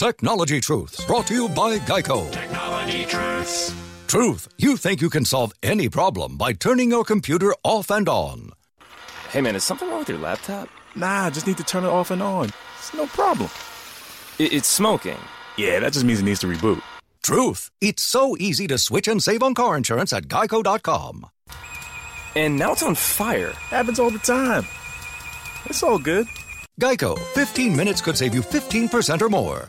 Technology Truths, brought to you by GEICO. Technology Truths. Truth, you think you can solve any problem by turning your computer off and on. Hey man, is something wrong with your laptop? Nah, I just need to turn it off and on. It's no problem. It's smoking. Yeah, that just means it needs to reboot. Truth, it's so easy to switch and save on car insurance at geico.com. And now it's on fire. Happens all the time. It's all good. GEICO, 15 minutes could save you 15% or more.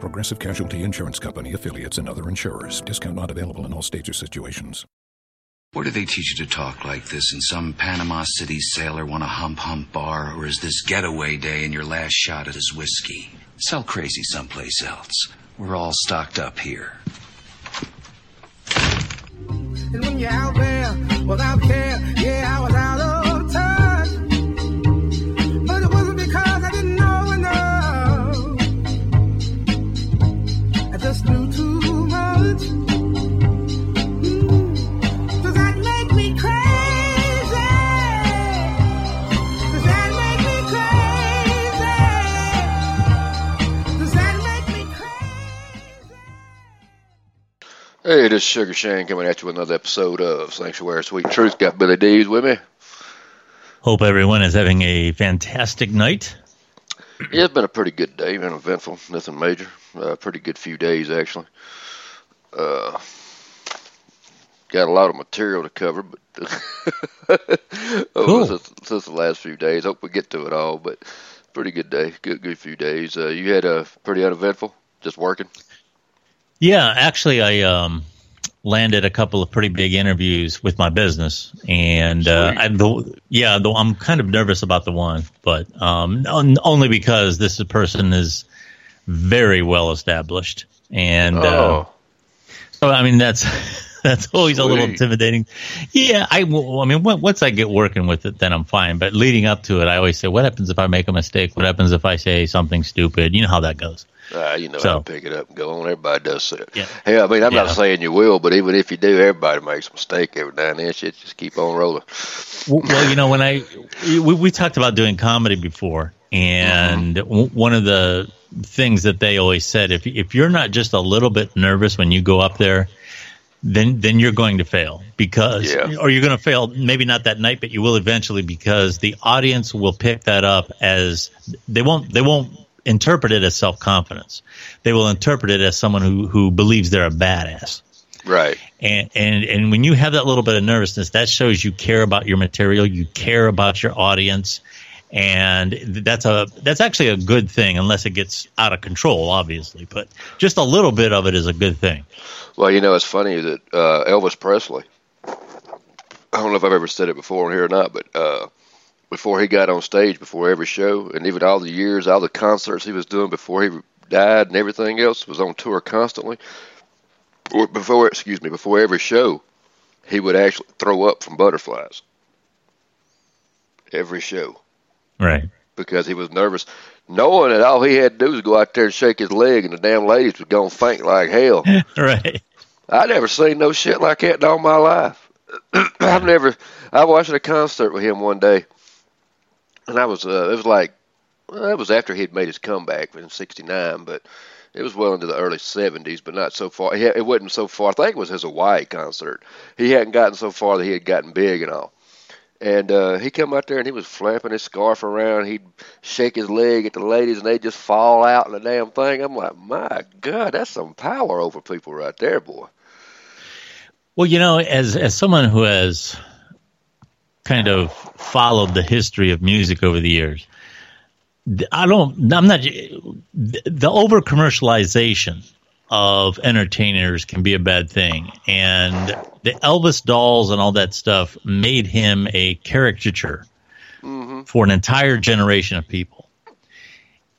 Progressive Casualty Insurance Company, affiliates, and other insurers. Discount not available in all states or situations. Or do they teach you to talk like this? And some Panama City sailor want a hump-hump bar? Or is this getaway day and your last shot at his whiskey? Sell crazy someplace else. We're all stocked up here. And when you're out there without care, yeah, I was out of touch. But it wasn't because I didn't know enough. I just knew too much. Hey, this is Sugar Shane coming at you with another episode of Sanctuary Sweet Truth. Got Billy Dee with me. Hope everyone is having a fantastic night. Yeah, it's been a pretty good day, been eventful, nothing major. Pretty good few days, actually. Got a lot of material to cover, but cool. Since the last few days. Hope we get to it all, but pretty good day, good few days. You had a pretty uneventful, just working? Yeah, actually, I landed a couple of pretty big interviews with my business, and I'm kind of nervous about the one, but only because this person is very well established, and so I mean that's always a little intimidating. Yeah, I mean once I get working with it, then I'm fine. But leading up to it, I always say, "What happens if I make a mistake? What happens if I say something stupid?" You know how that goes. I'll pick it up and go on. Everybody does it. Yeah. Hey, I mean, I'm not saying you will, but even if you do, everybody makes a mistake every now and then. Shit, just keep on rolling. Well, you know, when we talked about doing comedy before, and one of the things that they always said, if you're not just a little bit nervous when you go up there, then you're going to fail or you're going to fail. Maybe not that night, but you will eventually, because the audience will pick that up as they won't interpret it as self-confidence. They will interpret it as someone who believes they're a badass. Right. And when you have that little bit of nervousness, that shows you care about your material, you care about your audience, and that's actually a good thing, unless it gets out of control, obviously. But just a little bit of it is a good thing. Well, you know, it's funny that Elvis Presley, I don't know if I've ever said it before on here or not, but before he got on stage, before every show, and even all the years, all the concerts he was doing before he died and everything else, was on tour constantly. Before every show, he would actually throw up from butterflies. Every show. Right. Because he was nervous, knowing that all he had to do was go out there and shake his leg, and the damn ladies would go and faint like hell. Right. I never seen no shit like that in all my life. I watched a concert with him one day. And I was, it was after he'd made his comeback in '69, but it was well into the early 70s, but not so far. It wasn't so far. I think it was his Hawaii concert. He hadn't gotten so far that he had gotten big and all. And he come out there and he was flapping his scarf around. He'd shake his leg at the ladies and they'd just fall out in the damn thing. I'm like, my God, that's some power over people right there, boy. Well, you know, as someone who has kind of followed the history of music over the years, the over commercialization of entertainers can be a bad thing. And the Elvis dolls and all that stuff made him a caricature for an entire generation of people.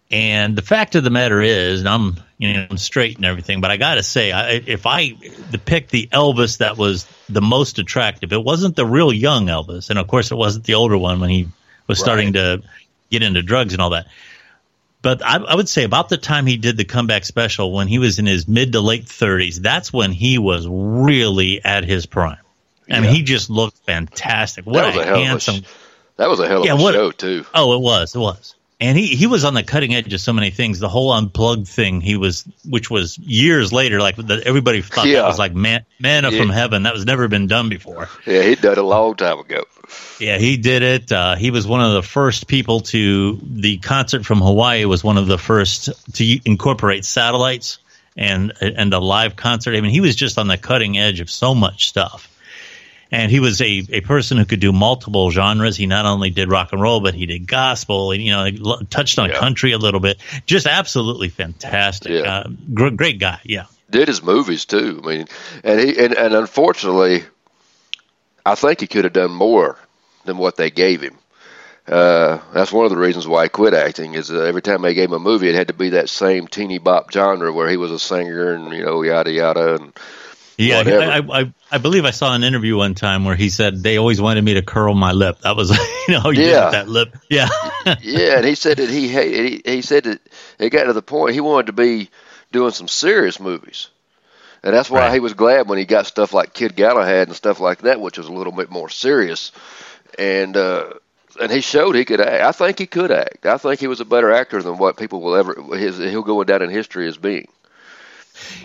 And the fact of the matter is, and I'm you know, straight and everything. But I got to say, if I picked the Elvis that was the most attractive, it wasn't the real young Elvis. And of course, it wasn't the older one when he was starting to get into drugs and all that. But I would say about the time he did the comeback special, when he was in his mid to late 30s, that's when he was really at his prime. I mean, he just looked fantastic. What a handsome. That was a hell of a show, too. Oh, it was. It was. And he was on the cutting edge of so many things. The whole Unplugged thing, which was years later, like everybody thought that was like manna from heaven. That was never been done before. Yeah, he did it a long time ago. Yeah, he did it. He was one of the first people to the concert from Hawaii was one of the first to incorporate satellites and a live concert. I mean, he was just on the cutting edge of so much stuff. And he was a person who could do multiple genres. He not only did rock and roll, but he did gospel. And, you know, he touched on country a little bit. Just absolutely fantastic. Yeah. Great guy. Yeah, did his movies too. I mean, and unfortunately, I think he could have done more than what they gave him. That's one of the reasons why I quit acting. Is every time they gave him a movie, it had to be that same teeny bop genre where he was a singer and you know yada yada and. Yeah, I believe I saw an interview one time where he said they always wanted me to curl my lip. That was, you know, you did with that lip. Yeah, yeah, and he said that he hated. He said that it got to the point he wanted to be doing some serious movies, and that's why he was glad when he got stuff like Kid Galahad and stuff like that, which was a little bit more serious. And he showed he could act. I think he could act. I think he was a better actor than what people will ever. He'll go down in history as being.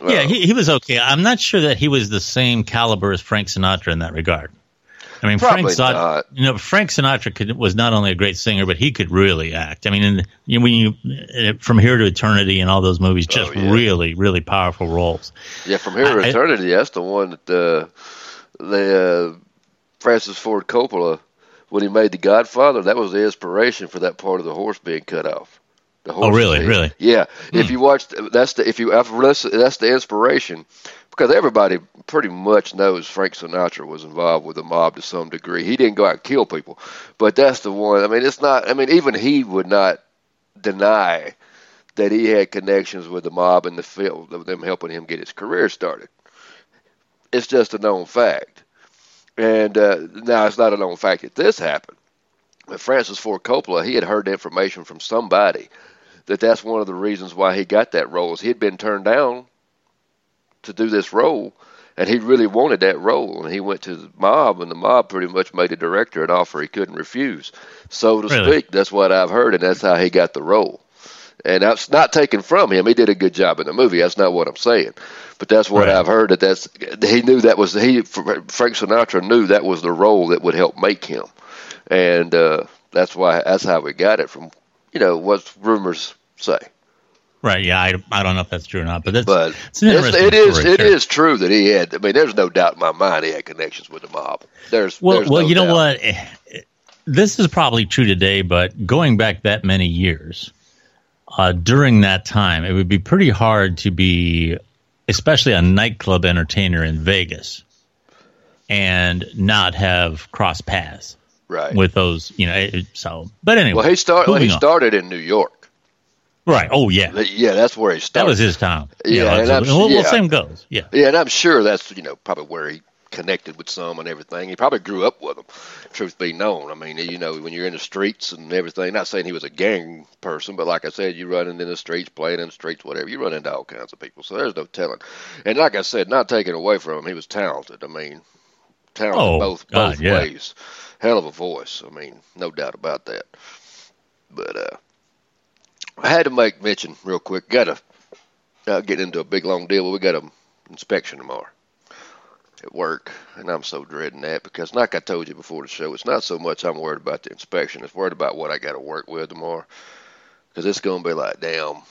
Well, yeah, he was okay. I'm not sure that he was the same caliber as Frank Sinatra in that regard. I mean, Frank Sinatra was not only a great singer, but he could really act. I mean, From Here to Eternity and all those movies, just really, really powerful roles. Yeah, From Here to Eternity, that's the one that Francis Ford Coppola, when he made The Godfather, that was the inspiration for that part of the horse being cut off. Oh, really? Thing. Really? Yeah. Mm. If you watch, that's the inspiration, because everybody pretty much knows Frank Sinatra was involved with the mob to some degree. He didn't go out and kill people, but that's the one. I mean, it's not. I mean, even he would not deny that he had connections with the mob in the field of them helping him get his career started. It's just a known fact, and now it's not a known fact that this happened. But Francis Ford Coppola, he had heard information from somebody. That's one of the reasons why he got that role. Is he'd been turned down to do this role, and he really wanted that role. And he went to the mob, and the mob pretty much made the director an offer he couldn't refuse. So to speak, that's what I've heard, and that's how he got the role. And that's not taken from him. He did a good job in the movie. That's not what I'm saying. But that's what I've heard. He knew that was Frank Sinatra knew that was the role that would help make him. And that's how we got it from, you know, what rumors say. Right, yeah, I don't know if that's true or not, but it's an interesting story. It is true that he had, I mean, there's no doubt in my mind he had connections with the mob. Well, you know what? This is probably true today, but going back that many years, during that time, it would be pretty hard to be, especially a nightclub entertainer in Vegas, and not have crossed paths. Right. With those, you know, so, but anyway. Well, he started in New York. Right. Oh, yeah. Yeah, that's where he started. That was his town. Yeah. Well, same goes. Yeah. Yeah, and I'm sure that's, you know, probably where he connected with some and everything. He probably grew up with them, truth be known. I mean, you know, when you're in the streets and everything, not saying he was a gang person, but like I said, you run into the streets, playing in the streets, whatever. You run into all kinds of people, so there's no telling. And like I said, not taking away from him, he was talented. I mean, talented both ways. Hell of a voice. I mean, no doubt about that. But I had to make mention real quick. Get into a big long deal, but we got an inspection tomorrow at work, and I'm so dreading that because, like I told you before the show, it's not so much I'm worried about the inspection. It's worried about what I got to work with tomorrow, because it's going to be like, damn,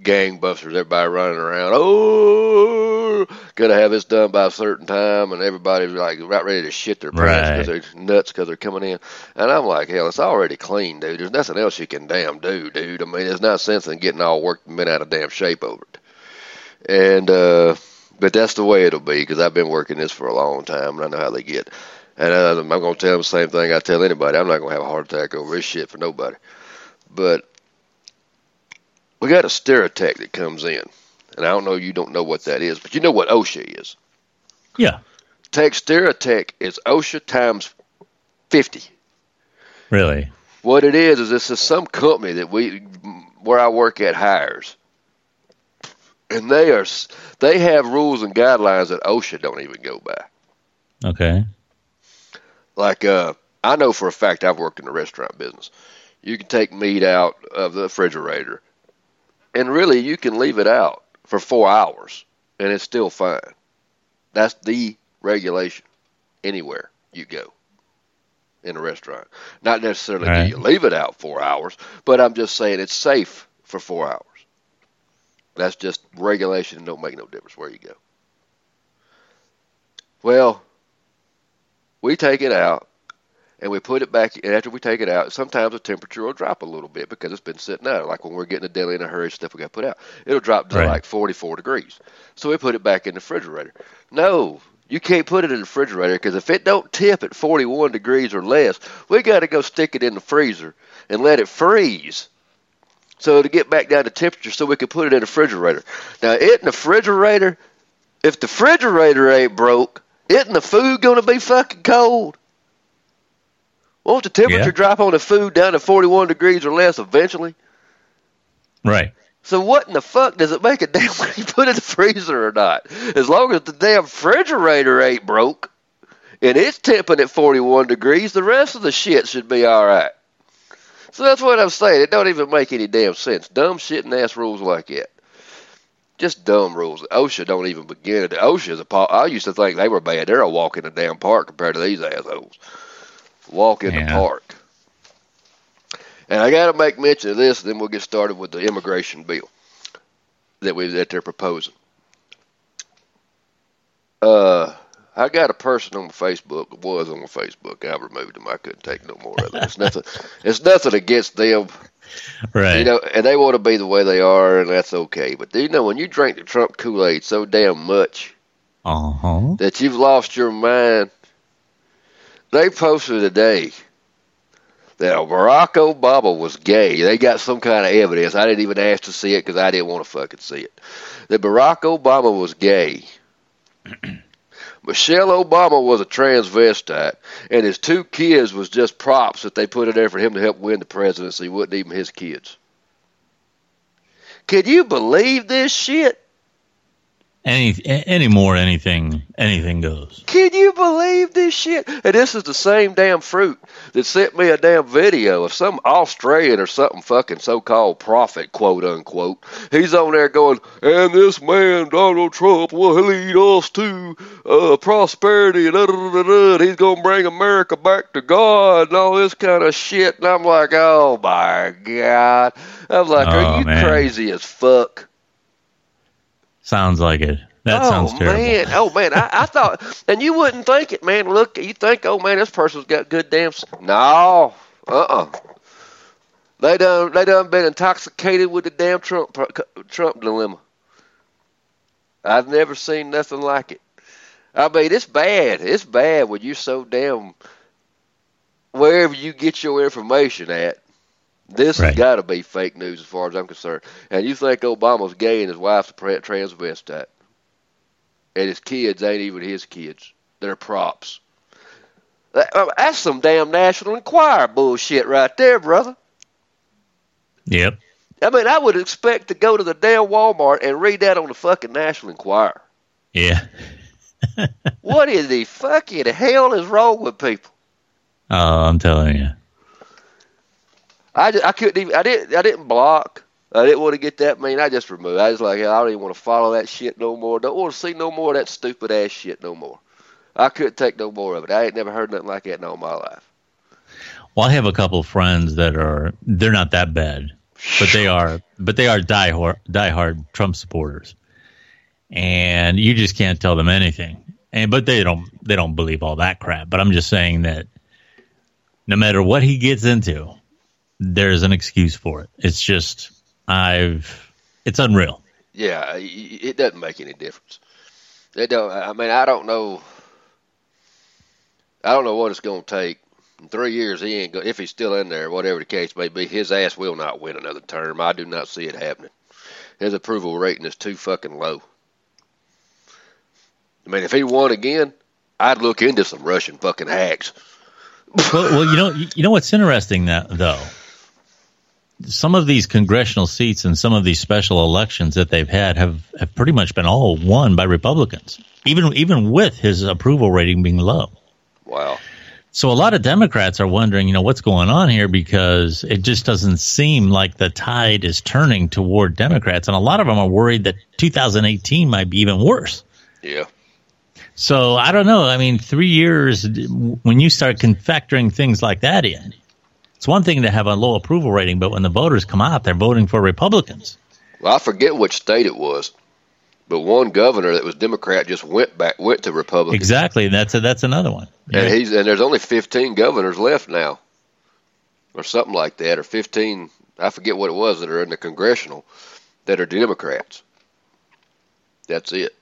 gangbusters, everybody running around. Oh, gotta have this done by a certain time, and everybody's like right ready to shit their pants because they're nuts because they're coming in. And I'm like, hell, it's already clean, dude. There's nothing else you can damn do, dude. I mean, there's no sense in getting all worked and been out of damn shape over it. And but that's the way it'll be, because I've been working this for a long time, and I know how they get. And I'm gonna tell them the same thing I tell anybody. I'm not gonna have a heart attack over this shit for nobody. But we got a Steratech that comes in And I don't know, you don't know what that is, but you know what OSHA is. Yeah. Steratech is OSHA times 50. Really? What it is this is some company that where I work at hires. And they have rules and guidelines that OSHA don't even go by. Okay. Like, I know for a fact I've worked in the restaurant business. You can take meat out of the refrigerator, and really you can leave it out for 4 hours, and it's still fine. That's the regulation anywhere you go in a restaurant. Not necessarily do you leave it out 4 hours, but I'm just saying it's safe for 4 hours. That's just regulation and don't make no difference where you go. Well, we take it out and we put it back, and after we take it out, sometimes the temperature will drop a little bit because it's been sitting out. Like when we're getting a deli in a hurry, stuff we got put out, it'll drop to like 44 degrees. So we put it back in the refrigerator. No, you can't put it in the refrigerator because if it don't tip at 41 degrees or less, we got to go stick it in the freezer and let it freeze. So to get back down to temperature so we can put it in the refrigerator. Now, it in the refrigerator, if the refrigerator ain't broke, isn't the food going to be fucking cold? Won't the temperature drop on the food down to 41 degrees or less eventually? Right. So what in the fuck does it make a damn whether you put it in the freezer or not? As long as the damn refrigerator ain't broke and it's tipping at 41 degrees, the rest of the shit should be all right. So that's what I'm saying. It don't even make any damn sense. Dumb shit and ass rules like that. Just dumb rules. OSHA don't even begin it. OSHA is I used to think they were bad. They're a walk in the damn park compared to these assholes. Walk in the park. And I got to make mention of this, and then we'll get started with the immigration bill that they're proposing. I got a person on Facebook, was on Facebook. I removed him. I couldn't take no more of it. It's nothing against them. Right. You know, and they want to be the way they are, and that's okay. But do you know, when you drink the Trump Kool-Aid so damn much that you've lost your mind, they posted today that Barack Obama was gay. They got some kind of evidence. I didn't even ask to see it because I didn't want to fucking see it. That Barack Obama was gay. Michelle Obama was a transvestite, and his two kids was just props that they put in there for him to help win the presidency. It wasn't even his kids. Can you believe this shit? Anything goes. Can you believe this shit? And this is the same damn fruit that sent me a damn video of some Australian or something fucking so-called prophet, quote unquote. He's on there going, and this man, Donald Trump, will lead us to prosperity. Da, da, da, da, da. He's going to bring America back to God and all this kind of shit. And I'm like, oh my God. I'm like, are you crazy as fuck? Sounds like it. That sounds terrible. Man. Oh, man. I thought, and you wouldn't think it, man. Look, you think, oh, man, this person's got good damn. No. They done been intoxicated with the damn Trump dilemma. I've never seen nothing like it. I mean, it's bad. It's bad when you're so damn, wherever you get your information at. This has got to be fake news as far as I'm concerned. And you think Obama's gay and his wife's a transvestite. And his kids ain't even his kids. They're props. That's some damn National Enquirer bullshit right there, brother. Yep. I mean, I would expect to go to the damn Walmart and read that on the fucking National Enquirer. Yeah. What in the fucking hell is wrong with people? Oh, I'm telling you. I couldn't even, I didn't block. I didn't want to get that mean. I just removed. I was like, I don't even want to follow that shit no more. Don't want to see no more of that stupid ass shit no more. I couldn't take no more of it. I ain't never heard nothing like that in all my life. Well, I have a couple of friends they're not that bad, but they are diehard Trump supporters, and you just can't tell them anything. But they don't believe all that crap. But I'm just saying that no matter what he gets into, there's an excuse for it. It's just, it's unreal. Yeah, it doesn't make any difference. I don't know what it's going to take. In 3 years, he ain't if he's still in there, whatever the case may be, his ass will not win another term. I do not see it happening. his approval rating is too fucking low. I mean, if he won again, I'd look into some Russian fucking hacks. Well, you know what's interesting though? Some of these congressional seats and some of these special elections that they've had have pretty much been all won by Republicans, even with his approval rating being low. Wow. So a lot of Democrats are wondering, what's going on here, because it just doesn't seem like the tide is turning toward Democrats. And a lot of them are worried that 2018 might be even worse. Yeah. So I don't know. I mean, 3 years, when you start factoring things like that in, it's one thing to have a low approval rating, but when the voters come out, they're voting for Republicans. Well, I forget which state it was, but one governor that was Democrat just went to Republicans. Exactly, that's another one. Yeah. And there's only 15 governors left now, or something like that, or 15. I forget what it was that are in the congressional that are Democrats. That's it.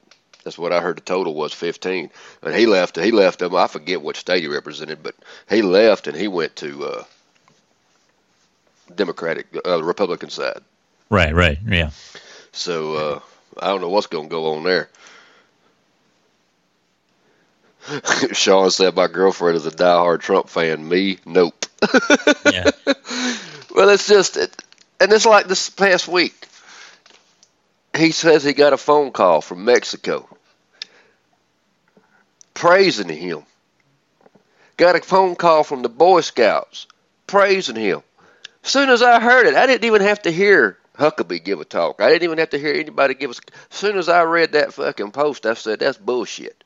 That's what I heard. The total was 15, and he left. He left them. I forget what state he represented, but he left and he went to Republican side. Right, yeah. So I don't know what's going to go on there. Sean said my girlfriend is a diehard Trump fan. Me, nope. Yeah. Well, it's just, and it's like this past week. He says he got a phone call from Mexico praising him. Got a phone call from the Boy Scouts praising him. As soon as I heard it, I didn't even have to hear Huckabee give a talk. I didn't even have to hear anybody give us. As soon as I read that fucking post, I said, that's bullshit.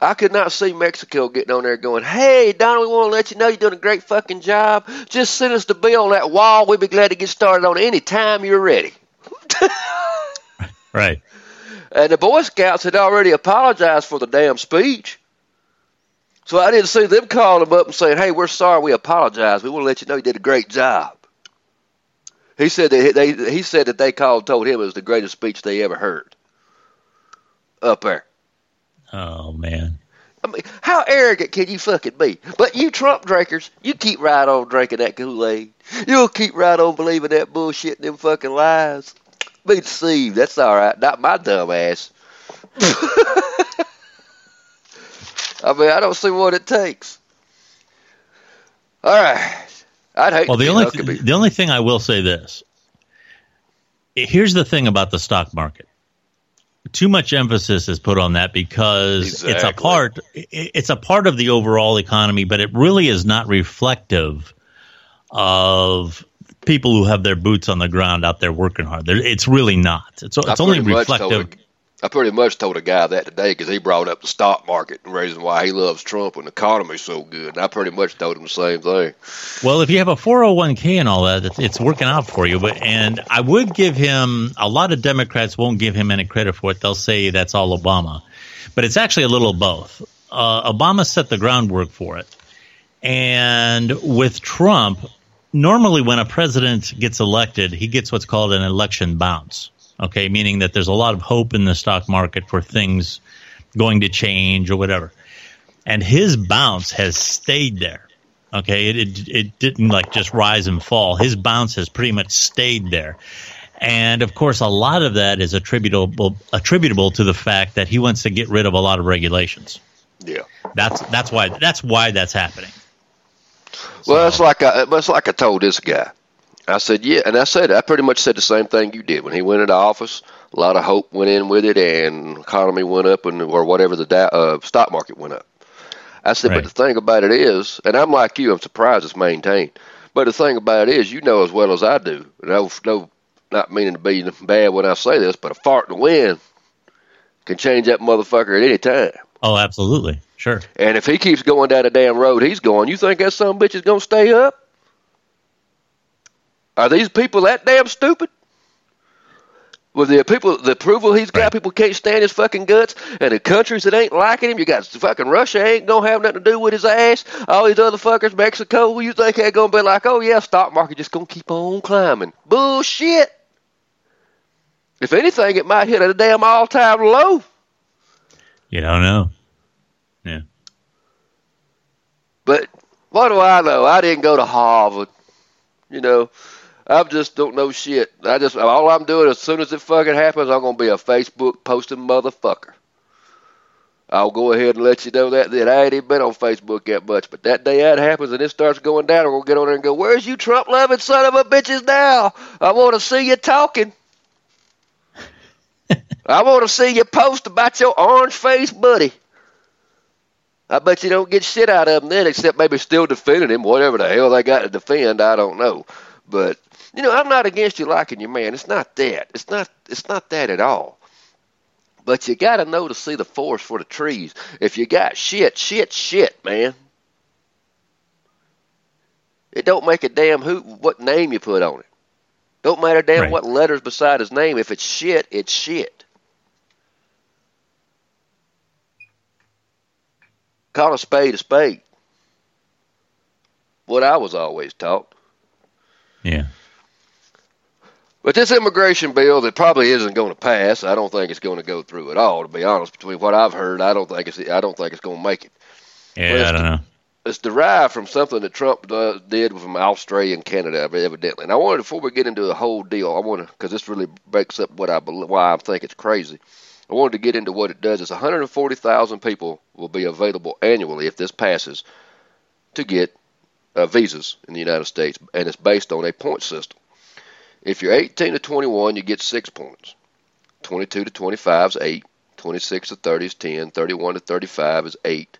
I could not see Mexico getting on there going, hey, Don, we want to let you know you're doing a great fucking job. Just send us the bill on that wall. We'd be glad to get started on any time you're ready. Right. And the Boy Scouts had already apologized for the damn speech. So I didn't see them calling him up and saying, hey, we're sorry, we apologize. We want to let you know you did a great job. He said that they called and told him it was the greatest speech they ever heard up there. Oh, man. I mean, how arrogant can you fucking be? But you Trump drinkers, you keep right on drinking that Kool-Aid. You'll keep right on believing that bullshit and them fucking lies. Be deceived. That's all right. Not my dumb ass. I mean, I don't see what it takes. All right. I'd hate to be Huckabee. The only thing I will say this. Here's the thing about the stock market. Too much emphasis is put on that because exactly. it's a part of the overall economy, but it really is not reflective of people who have their boots on the ground out there working hard. It's really not. It's only reflective. I pretty much told a guy that today because he brought up the stock market and the reason why he loves Trump and the economy's so good. And I pretty much told him the same thing. Well, if you have a 401k and all that, it's working out for you. And I would give him – a lot of Democrats won't give him any credit for it. They'll say that's all Obama. But it's actually a little of both. Obama set the groundwork for it. And with Trump, normally when a president gets elected, he gets what's called an election bounce. Okay, meaning that there's a lot of hope in the stock market for things going to change or whatever. And his bounce has stayed there. Okay, it didn't like just rise and fall. His bounce has pretty much stayed there. And, of course, a lot of that is attributable to the fact that he wants to get rid of a lot of regulations. Yeah. That's why that's happening. Well, that's like I told this guy. I said, yeah, and I pretty much said the same thing you did. When he went into office, a lot of hope went in with it, and economy went up, or whatever, the stock market went up. I said, right. But the thing about it is, and I'm like you, I'm surprised it's maintained, but the thing about it is, you know as well as I do, no, not meaning to be bad when I say this, but a fart in the wind can change that motherfucker at any time. Oh, absolutely, sure. And if he keeps going down the damn road he's going, you think that son of a bitch is going to stay up? Are these people that damn stupid? With the approval he's got, people can't stand his fucking guts. And the countries that ain't liking him, you got fucking Russia ain't going to have nothing to do with his ass. All these other fuckers, Mexico, you think they're going to be like, oh, yeah, stock market just going to keep on climbing. Bullshit. If anything, it might hit a damn all-time low. You don't know. Yeah. But what do I know? I didn't go to Harvard. I just don't know shit. All I'm doing, as soon as it fucking happens, I'm going to be a Facebook posting motherfucker. I'll go ahead and let you know that I ain't even been on Facebook that much. But that day that happens and it starts going down, I'm going to get on there and go, where's you Trump-loving son of a bitches now? I want to see you talking. I want to see you post about your orange-faced buddy. I bet you don't get shit out of him then, except maybe still defending him, whatever the hell they got to defend, I don't know. But, you know, I'm not against you liking your man. It's not that. It's not that at all. But you got to know to see the forest for the trees. If you got shit, man. It don't make a damn hoot what name you put on it. Don't matter damn right. What letters beside his name. If it's shit, it's shit. Call a spade a spade. What I was always taught. Yeah. But this immigration bill that probably isn't going to pass, I don't think it's going to go through at all. To be honest, between what I've heard, I don't think it's going to make it. Yeah, I don't know. It's derived from something that Trump did from Australia and Canada, evidently. And I wanted, before we get into the whole deal, because this really breaks up why I think it's crazy. I wanted to get into what it does. It's 140,000 people will be available annually if this passes to get visas in the United States, and it's based on a point system. If you're 18 to 21, you get 6 points. 22 to 25 is 8. 26 to 30 is 10. 31 to 35 is 8,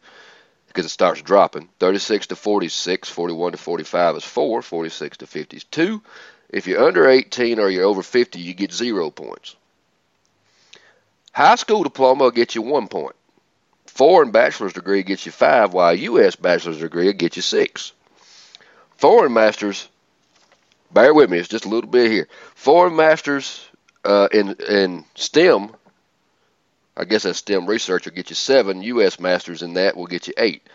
because it starts dropping. 36 to 40 is 6. 41 to 45 is 4. 46 to 50 is 2. If you're under 18 or you're over 50, you get 0 points. High school diploma will get you 1 point. Foreign bachelor's degree gets you 5, while U.S. bachelor's degree will get you 6. Foreign masters, bear with me, it's just a little bit here. Foreign masters in STEM, I guess that's STEM research, will get you 7. U.S. masters in that will get you 8.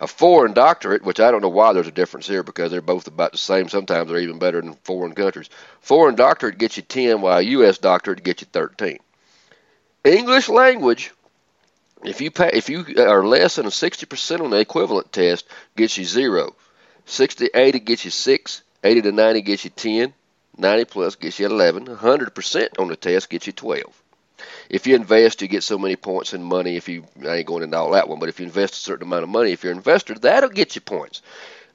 A foreign doctorate, which I don't know why there's a difference here because they're both about the same. Sometimes they're even better than foreign countries. Foreign doctorate gets you 10, while U.S. doctorate gets you 13. English language, if you are less than a 60% on the equivalent test, gets you 0. 60 to 80 gets you 6. 80 to 90 gets you 10. 90 plus gets you 11. 100% on the test gets you 12. If you invest, you get so many points in money. I ain't going into all that one, but if you invest a certain amount of money, if you're an investor, that'll get you points.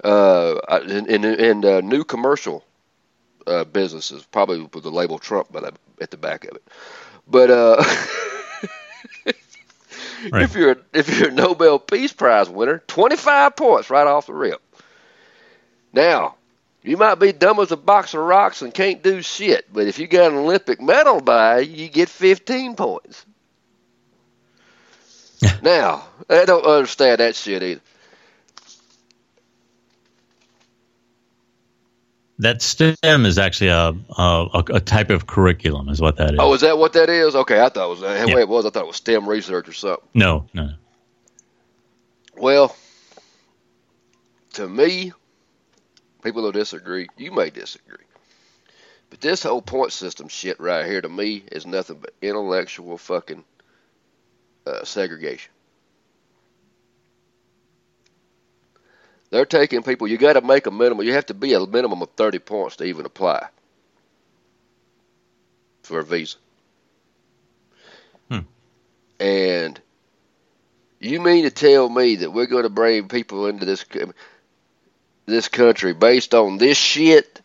And new commercial businesses, probably with the label Trump at the back of it. But right. if you're a Nobel Peace Prize winner, 25 points right off the rip. Now, you might be dumb as a box of rocks and can't do shit, but if you got an Olympic medal by you, get 15 points. Now, I don't understand that shit either. That STEM is actually a type of curriculum, is what that is. Oh, is that what that is? Okay, I thought it was that. Yeah. Way it was. I thought it was STEM research or something. No. Well, to me, people will disagree. You may disagree, but this whole point system shit right here, to me, is nothing but intellectual fucking segregation. They're taking people, you got to make a minimum, you have to be a minimum of 30 points to even apply for a visa. And you mean to tell me that we're going to bring people into this country based on this shit?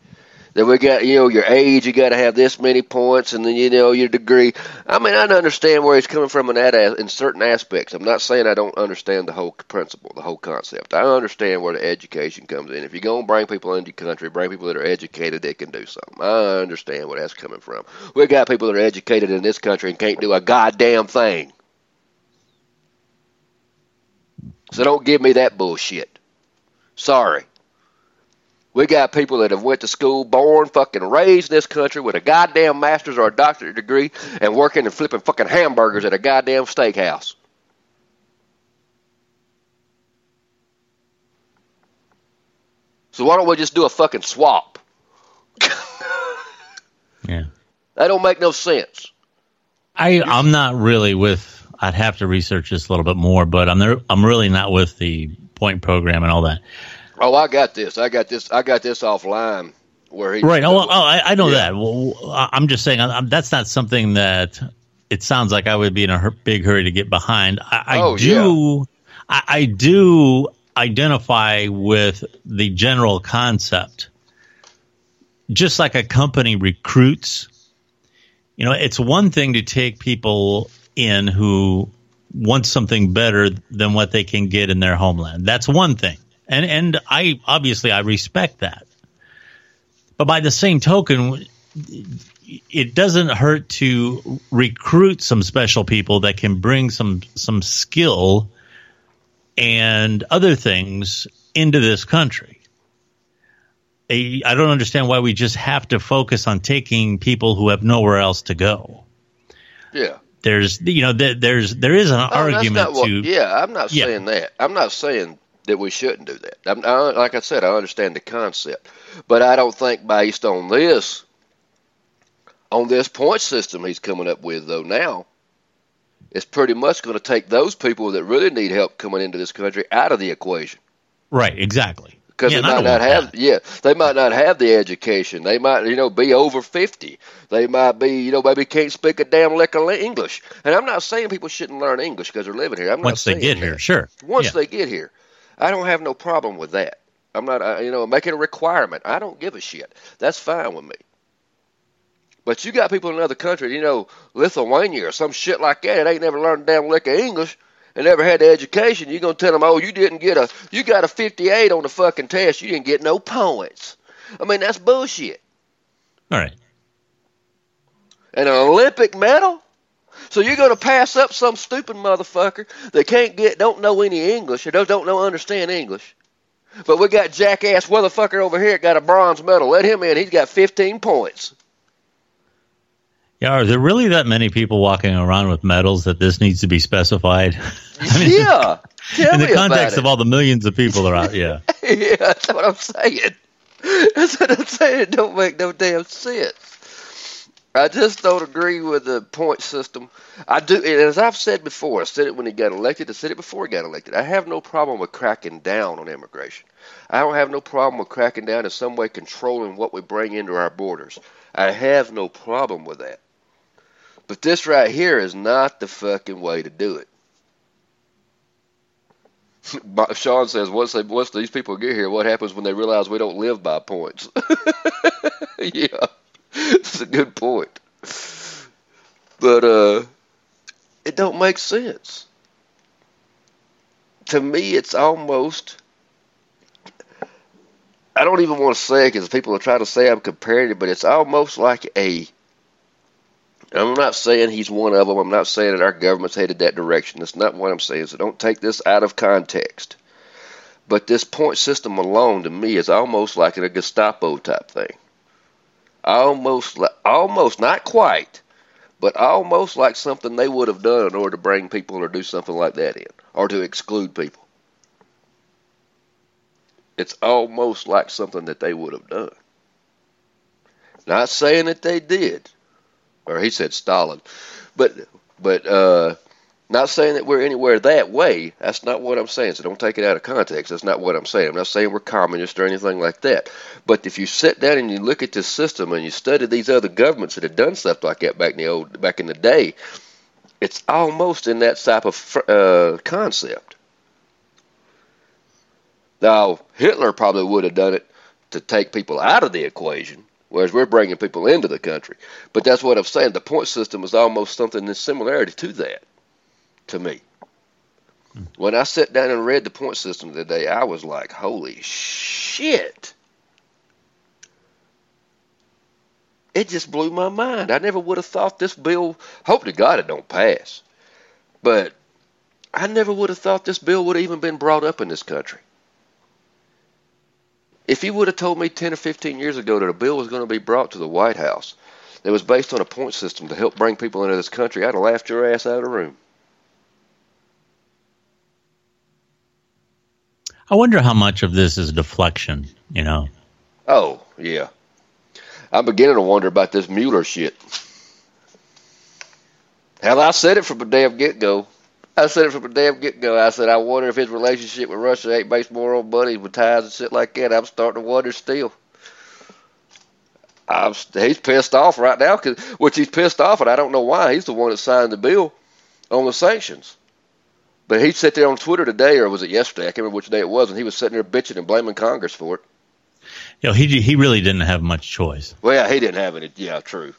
That we got, your age, you got to have this many points, and then, your degree. I mean, I don't understand where he's coming from in certain aspects. I'm not saying I don't understand the whole principle, the whole concept. I understand where the education comes in. If you're going to bring people into your country, bring people that are educated that can do something. I understand where that's coming from. We got people that are educated in this country and can't do a goddamn thing. So don't give me that bullshit. Sorry. We got people that have went to school, born, fucking raised in this country with a goddamn master's or a doctorate degree and working and flipping fucking hamburgers at a goddamn steakhouse. So why don't we just do a fucking swap? Yeah. That don't make no sense. I'm not really with, I'd have to research this a little bit more, but I'm really not with the point program and all that. Oh, I got this offline where he right. Oh, I know that. Well, I'm just saying that's not something that it sounds like I would be in a big hurry to get behind. I do identify with the general concept. Just like a company recruits, you know, it's one thing to take people in who want something better than what they can get in their homeland. That's one thing. And I obviously I respect that. But by the same token, it doesn't hurt to recruit some special people that can bring some skill and other things into this country. I don't understand why we just have to focus on taking people who have nowhere else to go. Yeah. There is an argument to. I'm not saying that. I'm not saying that we shouldn't do that. Like I said, I understand the concept, but I don't think based on this point system he's coming up with though now, it's pretty much going to take those people that really need help coming into this country out of the equation. Right. Exactly. Because they might not have, they might not have the education. They might, be over 50. They might be, maybe can't speak a damn lick of English. And I'm not saying people shouldn't learn English because they're living here. Once they get here, I don't have no problem with that. I'm not, making a requirement. I don't give a shit. That's fine with me. But you got people in another country, Lithuania or some shit like that. It ain't never learned a damn lick of English. And never had the education, you're going to tell them, oh, you got a 58 on the fucking test. You didn't get no points. I mean, that's bullshit. All right. An Olympic medal? So you're going to pass up some stupid motherfucker that don't know any English or understand English. But we got jackass motherfucker over here got a bronze medal. Let him in. He's got 15 points. Yeah, are there really that many people walking around with medals that this needs to be specified? I mean, yeah. In the context of all the millions of people that are out, yeah. Yeah, that's what I'm saying. It don't make no damn sense. I just don't agree with the point system. I do, and as I've said before, I said it when he got elected, I said it before he got elected, I have no problem with cracking down on immigration. I don't have no problem with cracking down in some way controlling what we bring into our borders. I have no problem with that. But this right here is not the fucking way to do it. Sean says, once these people get here, what happens when they realize we don't live by points? Yeah, that's a good point. But it don't make sense. To me, it's almost... I don't even want to say it because people are trying to say I'm comparing it, but it's almost like I'm not saying he's one of them. I'm not saying that our government's headed that direction. That's not what I'm saying, so don't take this out of context. But this point system alone, to me, is almost like a Gestapo type thing. Almost, not quite, but almost like something they would have done in order to bring people or do something like that in, or to exclude people. It's almost like something that they would have done. Not saying that they did, or he said Stalin, but not saying that we're anywhere that way. That's not what I'm saying, so don't take it out of context. That's not what I'm saying. I'm not saying we're communist or anything like that. But if you sit down and you look at this system and you study these other governments that have done stuff like that back in the day, it's almost in that type of concept. Now, Hitler probably would have done it to take people out of the equation, whereas we're bringing people into the country. But that's what I'm saying. The point system is almost something in similarity to that, to me. When I sat down and read the point system today, I was like, holy shit. It just blew my mind. I never would have thought this bill, hope to God it don't pass, but I never would have thought this bill would have even been brought up in this country. If you would have told me 10 or 15 years ago that a bill was going to be brought to the White House that was based on a point system to help bring people into this country, I'd have laughed your ass out of the room. I wonder how much of this is deflection, Oh, yeah. I'm beginning to wonder about this Mueller shit. Hell, I said it from the damn get-go. I said, I wonder if his relationship with Russia ain't based more on money with ties and shit like that. I'm starting to wonder still. he's pissed off right now, which he's pissed off, and I don't know why. He's the one that signed the bill on the sanctions. But he sat there on Twitter today, or was it yesterday? I can't remember which day it was, and he was sitting there bitching and blaming Congress for it. You know, he really didn't have much choice. Well, yeah, he didn't have any. Yeah, true.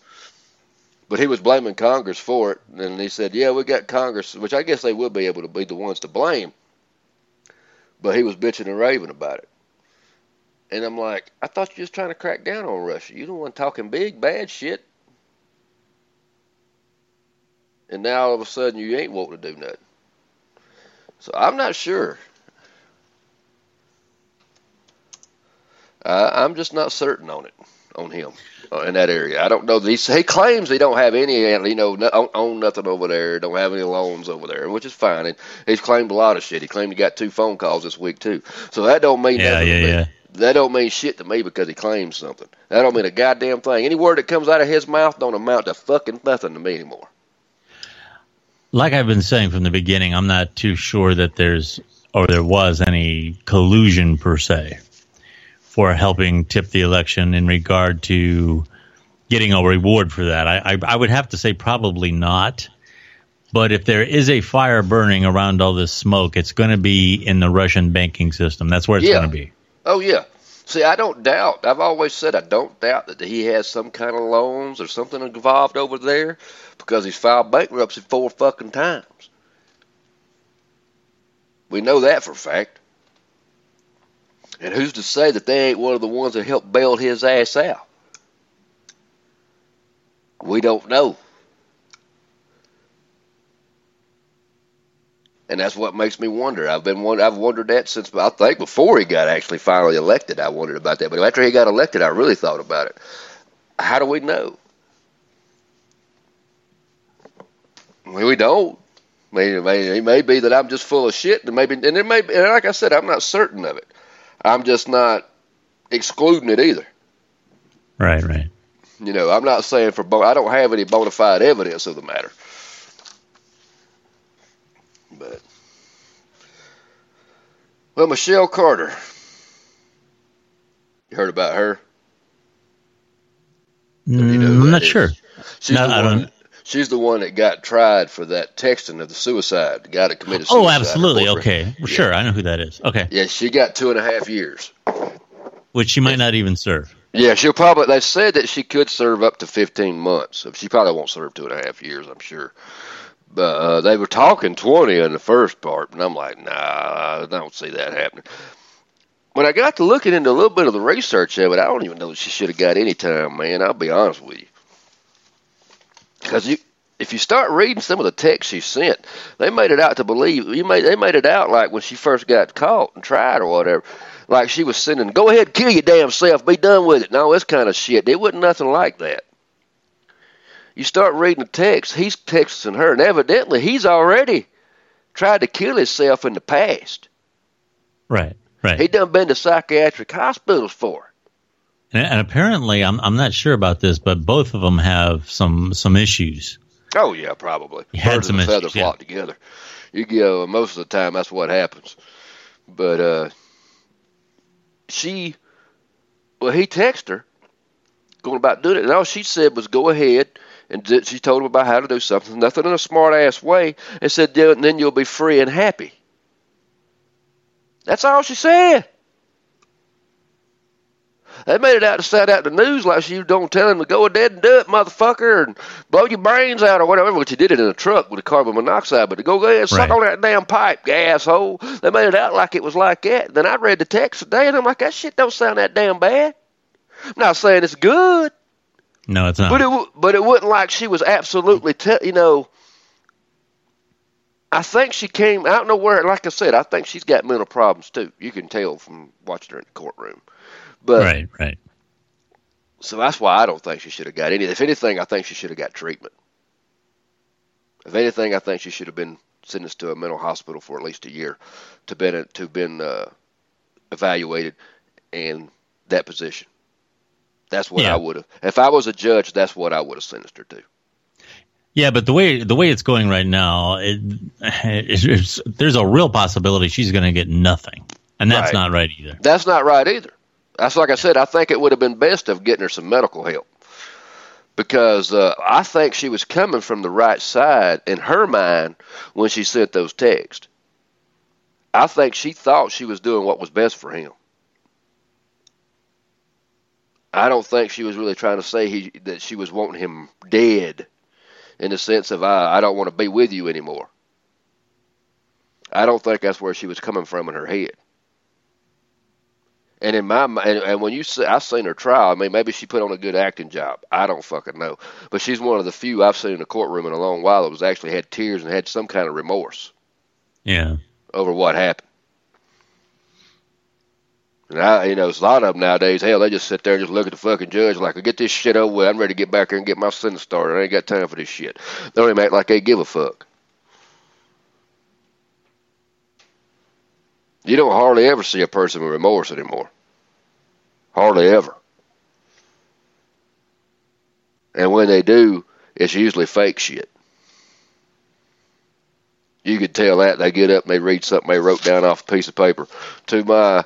But he was blaming Congress for it, and he said, yeah, we got Congress, which I guess they would be able to be the ones to blame. But he was bitching and raving about it. And I'm like, I thought you were just trying to crack down on Russia. You're the one talking big, bad shit. And now all of a sudden you ain't wanting to do nothing. So I'm not sure. I'm just not certain on it, on him, in that area. I don't know. He claims he don't have any, own nothing over there, don't have any loans over there, which is fine. And he's claimed a lot of shit. He claimed he got 2 phone calls this week, too. So that don't mean nothing to me. Yeah. That don't mean shit to me because he claims something. That don't mean a goddamn thing. Any word that comes out of his mouth don't amount to fucking nothing to me anymore. Like I've been saying from the beginning, I'm not too sure that there was any collusion per se for helping tip the election in regard to getting a reward for that. I would have to say probably not. But if there is a fire burning around all this smoke, it's going to be in the Russian banking system. That's where it's going to be. Oh, yeah. See, I don't doubt. I've always said I don't doubt that he has some kind of loans or something involved over there because he's filed bankruptcy 4 fucking times. We know that for a fact. And who's to say that they ain't one of the ones that helped bail his ass out? We don't know. And that's what makes me wonder. I've wondered that since, I think, before he got actually finally elected. I wondered about that. But after he got elected, I really thought about it. How do we know? I mean, we don't. I mean, it may be that I'm just full of shit. And like I said, I'm not certain of it. I'm just not excluding it either. Right. You know, I'm not saying I don't have any bona fide evidence of the matter. But, well, Michelle Carter, you heard about her? You know I'm not sure. She's the one that got tried for that texting of the suicide. The guy that committed suicide. Oh, absolutely. Okay. Yeah. Sure. I know who that is. Okay. Yeah, she got 2.5 years. Which she might not even serve. Yeah, they said that she could serve up to 15 months. She probably won't serve 2.5 years, I'm sure. But they were talking 20 in the first part, and I'm like, nah, I don't see that happening. When I got to looking into a little bit of the research of it, I don't even know that she should have got any time, man. I'll be honest with you. Because if you start reading some of the text she sent, they made it out to believe. They made it out like when she first got caught and tried or whatever, like she was sending, go ahead, kill your damn self, be done with it, and all this kind of shit. It wasn't nothing like that. You start reading the text, he's texting her, and evidently he's already tried to kill himself in the past. Right. He done been to psychiatric hospitals for it. And apparently, I'm not sure about this, but both of them have some issues. Oh, yeah, probably. He had some issues, feather flock together. You know, most of the time, that's what happens. But he texted her, going about doing it, and all she said was, go ahead. And she told him about how to do something, nothing in a smart-ass way, and said, then you'll be free and happy. That's all she said. They made it out to set out the news like she don't tell him to go ahead and do it, motherfucker, and blow your brains out or whatever, which he did it in a truck with a carbon monoxide, but to go ahead and suck on that damn pipe, you asshole. They made it out like it was like that. Then I read the text today, and I'm like, that shit don't sound that damn bad. I'm not saying it's good. No, it's not. But it wasn't like she was absolutely, I think she came, I don't know where, like I said, I think she's got mental problems too. You can tell from watching her in the courtroom. But, right. So that's why I don't think she should have got any. If anything, I think she should have got treatment. If anything, I think she should have been sentenced to a mental hospital for at least a year to been evaluated in that position. That's what I would have. If I was a judge, that's what I would have sentenced her to. Yeah, but the way it's going right now, there's a real possibility she's going to get nothing, and that's not right either. That's like I said, I think it would have been best of getting her some medical help, because I think she was coming from the right side in her mind when she sent those texts. I think she thought she was doing what was best for him. I don't think she was really trying to say that she was wanting him dead in the sense of, I don't want to be with you anymore. I don't think that's where she was coming from in her head. And in my mind, and when you see, I've seen her trial. I mean, maybe she put on a good acting job. I don't fucking know. But she's one of the few I've seen in a courtroom in a long while that was actually had tears and had some kind of remorse. Yeah. Over what happened. And there's a lot of them nowadays. Hell, they just sit there and just look at the fucking judge like, get this shit over with. I'm ready to get back here and get my sentence started. I ain't got time for this shit. They don't even act like they give a fuck. You don't hardly ever see a person with remorse anymore. Hardly ever. And when they do, it's usually fake shit. You could tell that. They get up and they read something they wrote down off a piece of paper. To my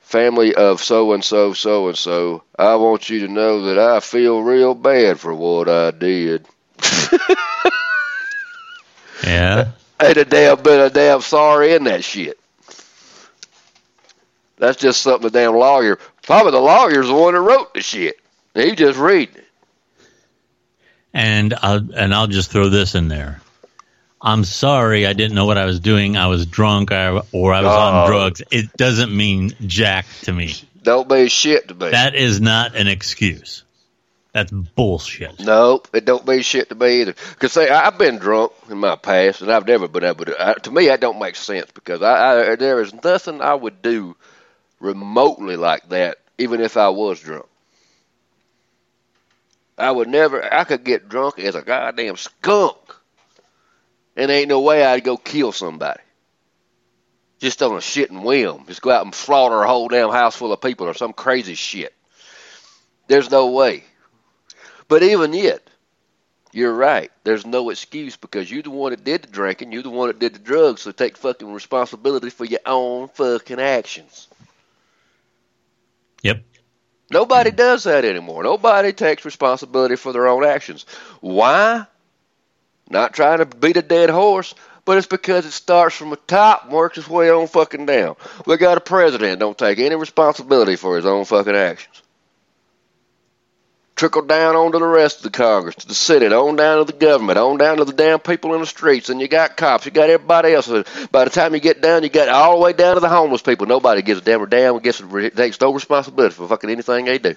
family of so-and-so, so-and-so, I want you to know that I feel real bad for what I did. Yeah. Ain't a damn bit of damn sorry in that shit. That's just something the damn lawyer, probably the lawyer's the one that wrote the shit. He just reading it. And I'll just throw this in there. I'm sorry, I didn't know what I was doing. I was drunk or I was on drugs. It doesn't mean jack to me. Don't mean shit to me. That is not an excuse. That's bullshit. No, it don't mean shit to me either. Because, say, I've been drunk in my past, and I've never been able to. To me, that don't make sense, because I there is nothing I would do remotely like that, even if I was drunk. I could get drunk as a goddamn skunk, and there ain't no way I'd go kill somebody. Just on a shit and whim. Just go out and slaughter a whole damn house full of people or some crazy shit. There's no way. But even yet, you're right. There's no excuse, because you're the one that did the drinking. You're the one that did the drugs. So take fucking responsibility for your own fucking actions. Yep. Nobody does that anymore. Nobody takes responsibility for their own actions. Why? Not trying to beat a dead horse, but it's because it starts from the top and works its way on fucking down. We got a president don't take any responsibility for his own fucking actions. Trickle down onto the rest of the Congress, to the Senate, on down to the government, on down to the damn people in the streets, and you got cops, you got everybody else. By the time you get down, you got all the way down to the homeless people. Nobody gives a damn or damn, takes no responsibility for fucking anything they do.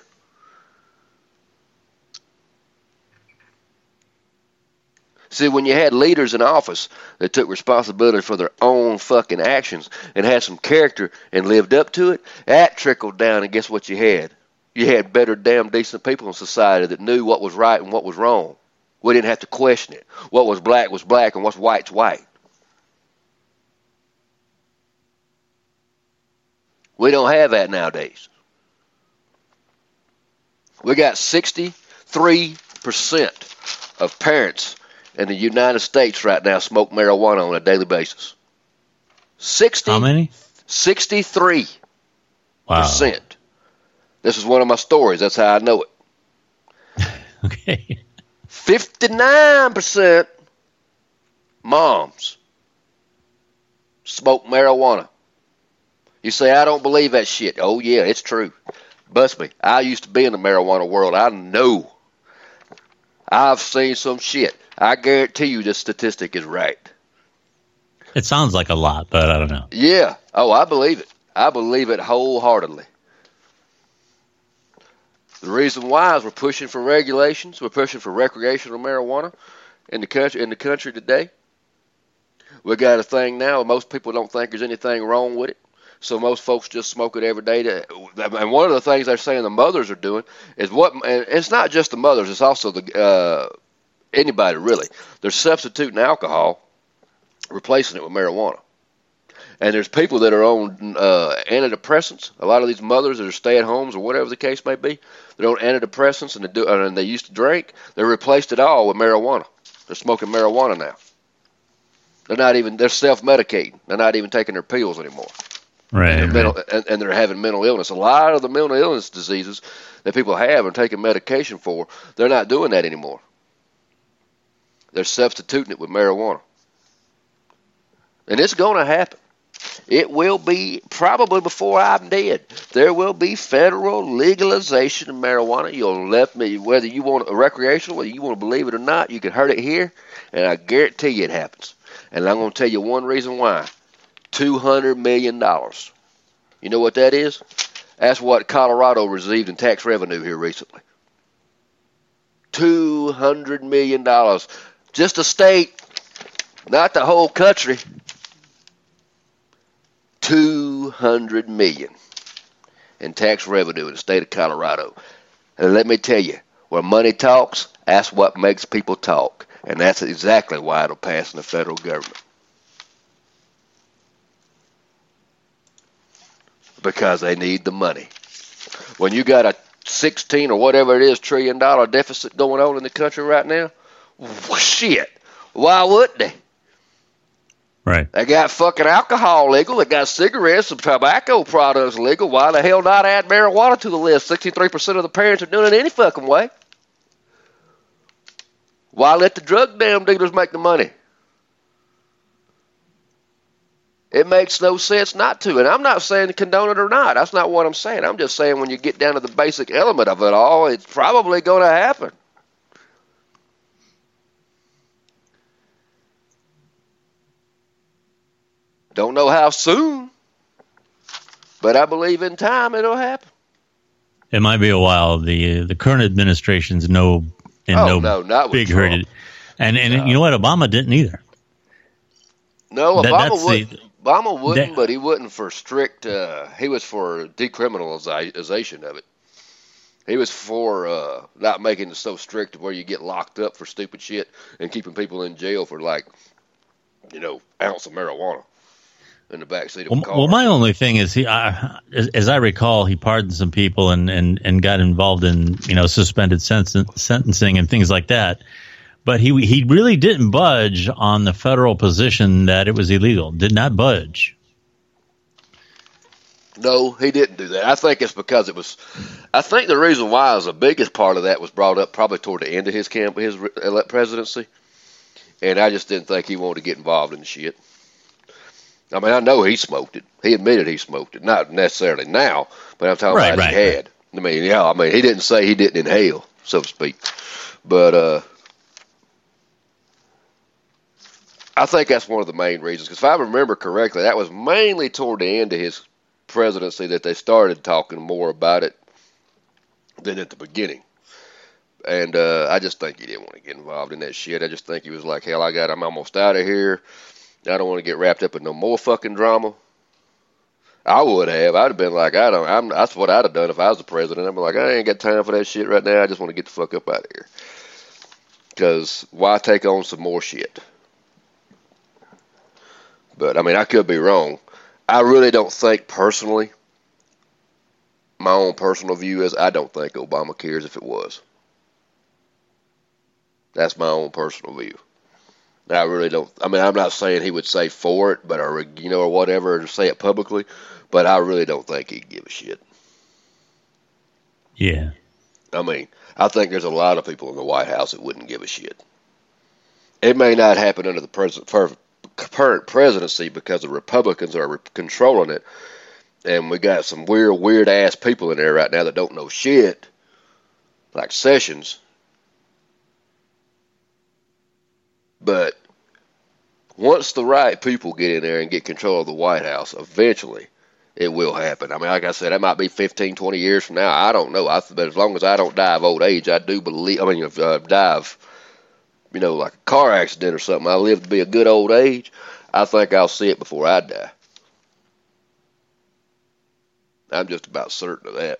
See, when you had leaders in office that took responsibility for their own fucking actions and had some character and lived up to it, that trickled down, and guess what you had? You had better damn decent people in society that knew what was right and what was wrong. We didn't have to question it. What was black, and what's white's white. We don't have that nowadays. We got 63% of parents in the United States right now smoke marijuana on a daily basis. 60. How many? 63%. Wow. This is one of my stories. That's how I know it. Okay. 59% moms smoke marijuana. You say, I don't believe that shit. Oh, yeah, it's true. Bust me. I used to be in the marijuana world. I know. I've seen some shit. I guarantee you this statistic is right. It sounds like a lot, but I don't know. Yeah. Oh, I believe it. I believe it wholeheartedly. The reason why is we're pushing for regulations. We're pushing for recreational marijuana in the country today. We got a thing now. Most people don't think there's anything wrong with it. So most folks just smoke it every day. And one of the things they're saying the mothers are doing is what, and it's not just the mothers. It's also anybody really. They're substituting alcohol, replacing it with marijuana. And there's people that are on antidepressants. A lot of these mothers that are stay-at-homes or whatever the case may be, they're on antidepressants and they used to drink. They replaced it all with marijuana. They're smoking marijuana now. They're self-medicating. They're not even taking their pills anymore. Right. And they're having mental illness. A lot of the mental illness diseases that people have and taking medication for, they're not doing that anymore. They're substituting it with marijuana. And it's going to happen. It will be probably before I'm dead. There will be federal legalization of marijuana. You'll let me, whether you want a recreational, whether you want to believe it or not, you can heard it here, and I guarantee you it happens. And I'm going to tell you one reason why. $200 million. You know what that is? That's what Colorado received in tax revenue here recently. $200 million. Just a state, not the whole country. $200 million in tax revenue in the state of Colorado. And let me tell you, where money talks, that's what makes people talk. And that's exactly why it'll pass in the federal government. Because they need the money. When you got a 16 or whatever it is $1 trillion deficit going on in the country right now, shit, why wouldn't they? Right. They got fucking alcohol legal. They got cigarettes and tobacco products legal. Why the hell not add marijuana to the list? 63% of the parents are doing it any fucking way. Why let the drug damn dealers make the money? It makes no sense not to. And I'm not saying to condone it or not. That's not what I'm saying. I'm just saying when you get down to the basic element of it all, it's probably going to happen. Don't know how soon, but I believe in time it'll happen. It might be a while. The current administration's not big hurted, and you know what? Obama didn't either. No, Obama wouldn't, but he wasn't for strict. He was for decriminalization of it. He was for not making it so strict where you get locked up for stupid shit and keeping people in jail for ounce of marijuana. In the backseat of a car. Well, my only thing is, as I recall, he pardoned some people and got involved in suspended sentencing and things like that. But he really didn't budge on the federal position that it was illegal. Did not budge. No, he didn't do that. I think it's because it was. I think the reason why is the biggest part of that was brought up probably toward the end of his presidency, and I just didn't think he wanted to get involved in the shit. I mean, I know he smoked it. He admitted he smoked it. Not necessarily now, but I'm talking about he had. I mean, yeah, he didn't say he didn't inhale, so to speak. But I think that's one of the main reasons. Because if I remember correctly, that was mainly toward the end of his presidency that they started talking more about it than at the beginning. And I just think he didn't want to get involved in that shit. I just think he was like, hell, I'm almost out of here. I don't want to get wrapped up in no more fucking drama. I would have. I'd have been like, that's what I'd have done if I was the president. I'd be like, I ain't got time for that shit right now. I just want to get the fuck up out of here. Because why take on some more shit? But, I could be wrong. I really don't think personally, my own personal view is I don't think Obama cares if it was. That's my own personal view. I really don't. I'm not saying he would say for it, but or whatever, or say it publicly. But I really don't think he'd give a shit. Yeah. I think there's a lot of people in the White House that wouldn't give a shit. It may not happen under the current presidency because the Republicans are controlling it, and we got some weird ass people in there right now that don't know shit, like Sessions. But once the right people get in there and get control of the White House, eventually it will happen. Like I said, that might be 15, 20 years from now. I don't know. But as long as I don't die of old age, I do believe, if I die of, like a car accident or something, I live to be a good old age, I think I'll see it before I die. I'm just about certain of that.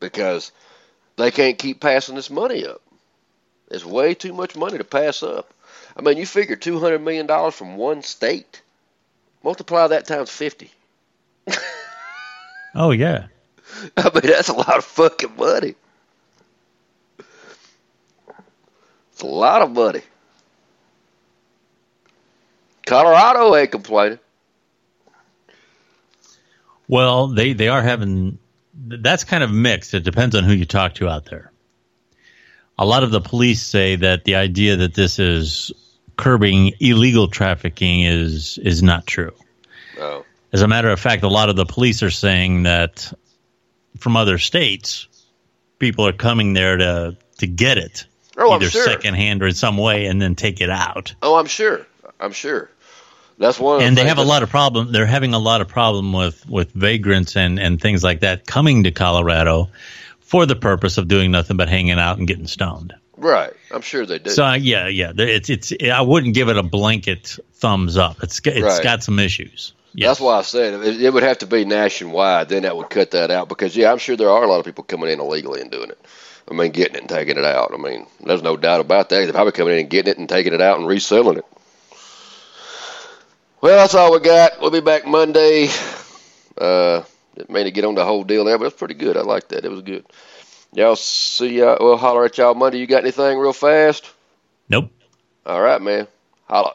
Because they can't keep passing this money up. It's way too much money to pass up. You figure $200 million from one state. Multiply that times 50. Oh, yeah. That's a lot of fucking money. It's a lot of money. Colorado ain't complaining. Well, they are having... That's kind of mixed. It depends on who you talk to out there. A lot of the police say that the idea that this is curbing illegal trafficking is not true. Oh. As a matter of fact, a lot of the police are saying that from other states, people are coming there to get it. Oh, either I'm sure. Secondhand or in some way, and then take it out. Oh, I'm sure. I'm sure. That's one. And they have a lot of problem. They're having a lot of problem with vagrants and things like that coming to Colorado for the purpose of doing nothing but hanging out and getting stoned. Right. I'm sure they do. So yeah. It's. I wouldn't give it a blanket thumbs up. It's right. Got some issues. Yes. That's why I said it would have to be nationwide. Then that would cut that out because I'm sure there are a lot of people coming in illegally and doing it. I mean, getting it and taking it out. I mean, there's no doubt about that. They're probably coming in and getting it and taking it out and reselling it. Well, that's all we got. We'll be back Monday. Didn't mean to get on the whole deal there, but it's pretty good. I like that. It was good. Y'all see, we'll holler at y'all Monday. You got anything real fast? Nope. All right, man. Holla.